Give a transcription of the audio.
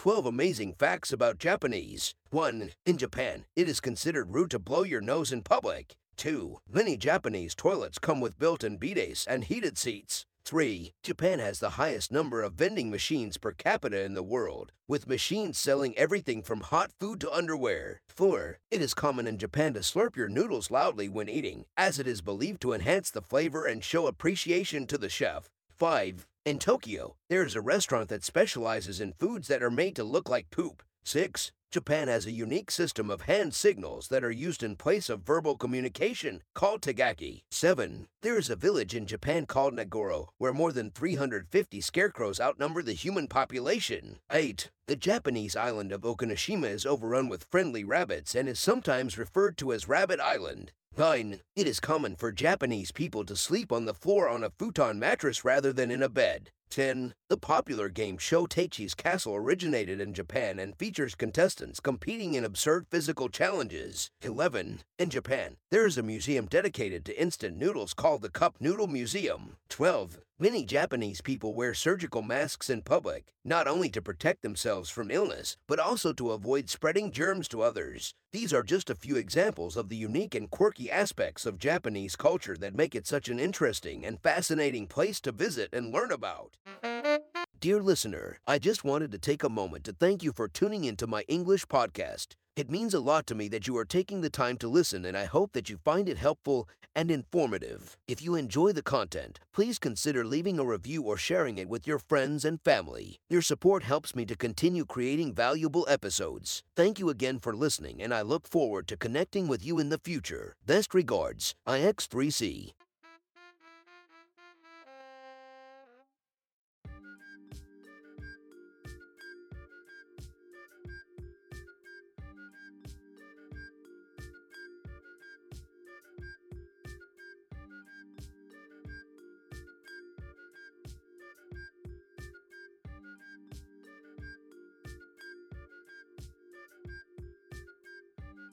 12 amazing facts about Japanese. 1. In Japan, it is considered rude to blow your nose in public. 2. Many Japanese toilets come with built-in bidets and heated seats. 3. Japan has the highest number of vending machines per capita in the world, with machines selling everything from hot food to underwear. 4. It is common in Japan to slurp your noodles loudly when eating, as it is believed to enhance the flavor and show appreciation to the chef. 5. In Tokyo, there is a restaurant that specializes in foods that are made to look like poop. 6. Japan has a unique system of hand signals that are used in place of verbal communication, called tagaki. 7. There is a village in Japan called Nagoro, where more than 350 scarecrows outnumber the human population. 8. The Japanese island of Okunoshima is overrun with friendly rabbits and is sometimes referred to as Rabbit Island. 9. It is common for Japanese people to sleep on the floor on a futon mattress rather than in a bed. 10. The popular game show Taichi's Castle originated in Japan and features contestants competing in absurd physical challenges. 11. In Japan, there is a museum dedicated to instant noodles called the Cup Noodle Museum. 12. Many Japanese people wear surgical masks in public, not only to protect themselves from illness, but also to avoid spreading germs to others. These are just a few examples of the unique and quirky aspects of Japanese culture that make it such an interesting and fascinating place to visit and learn about. Dear listener, I just wanted to take a moment to thank you for tuning into my English podcast. It means a lot to me that you are taking the time to listen, and I hope that you find it helpful and informative. If you enjoy the content, please consider leaving a review or sharing it with your friends and family. Your support helps me to continue creating valuable episodes. Thank you again for listening, and I look forward to connecting with you in the future. Best regards, IX3C.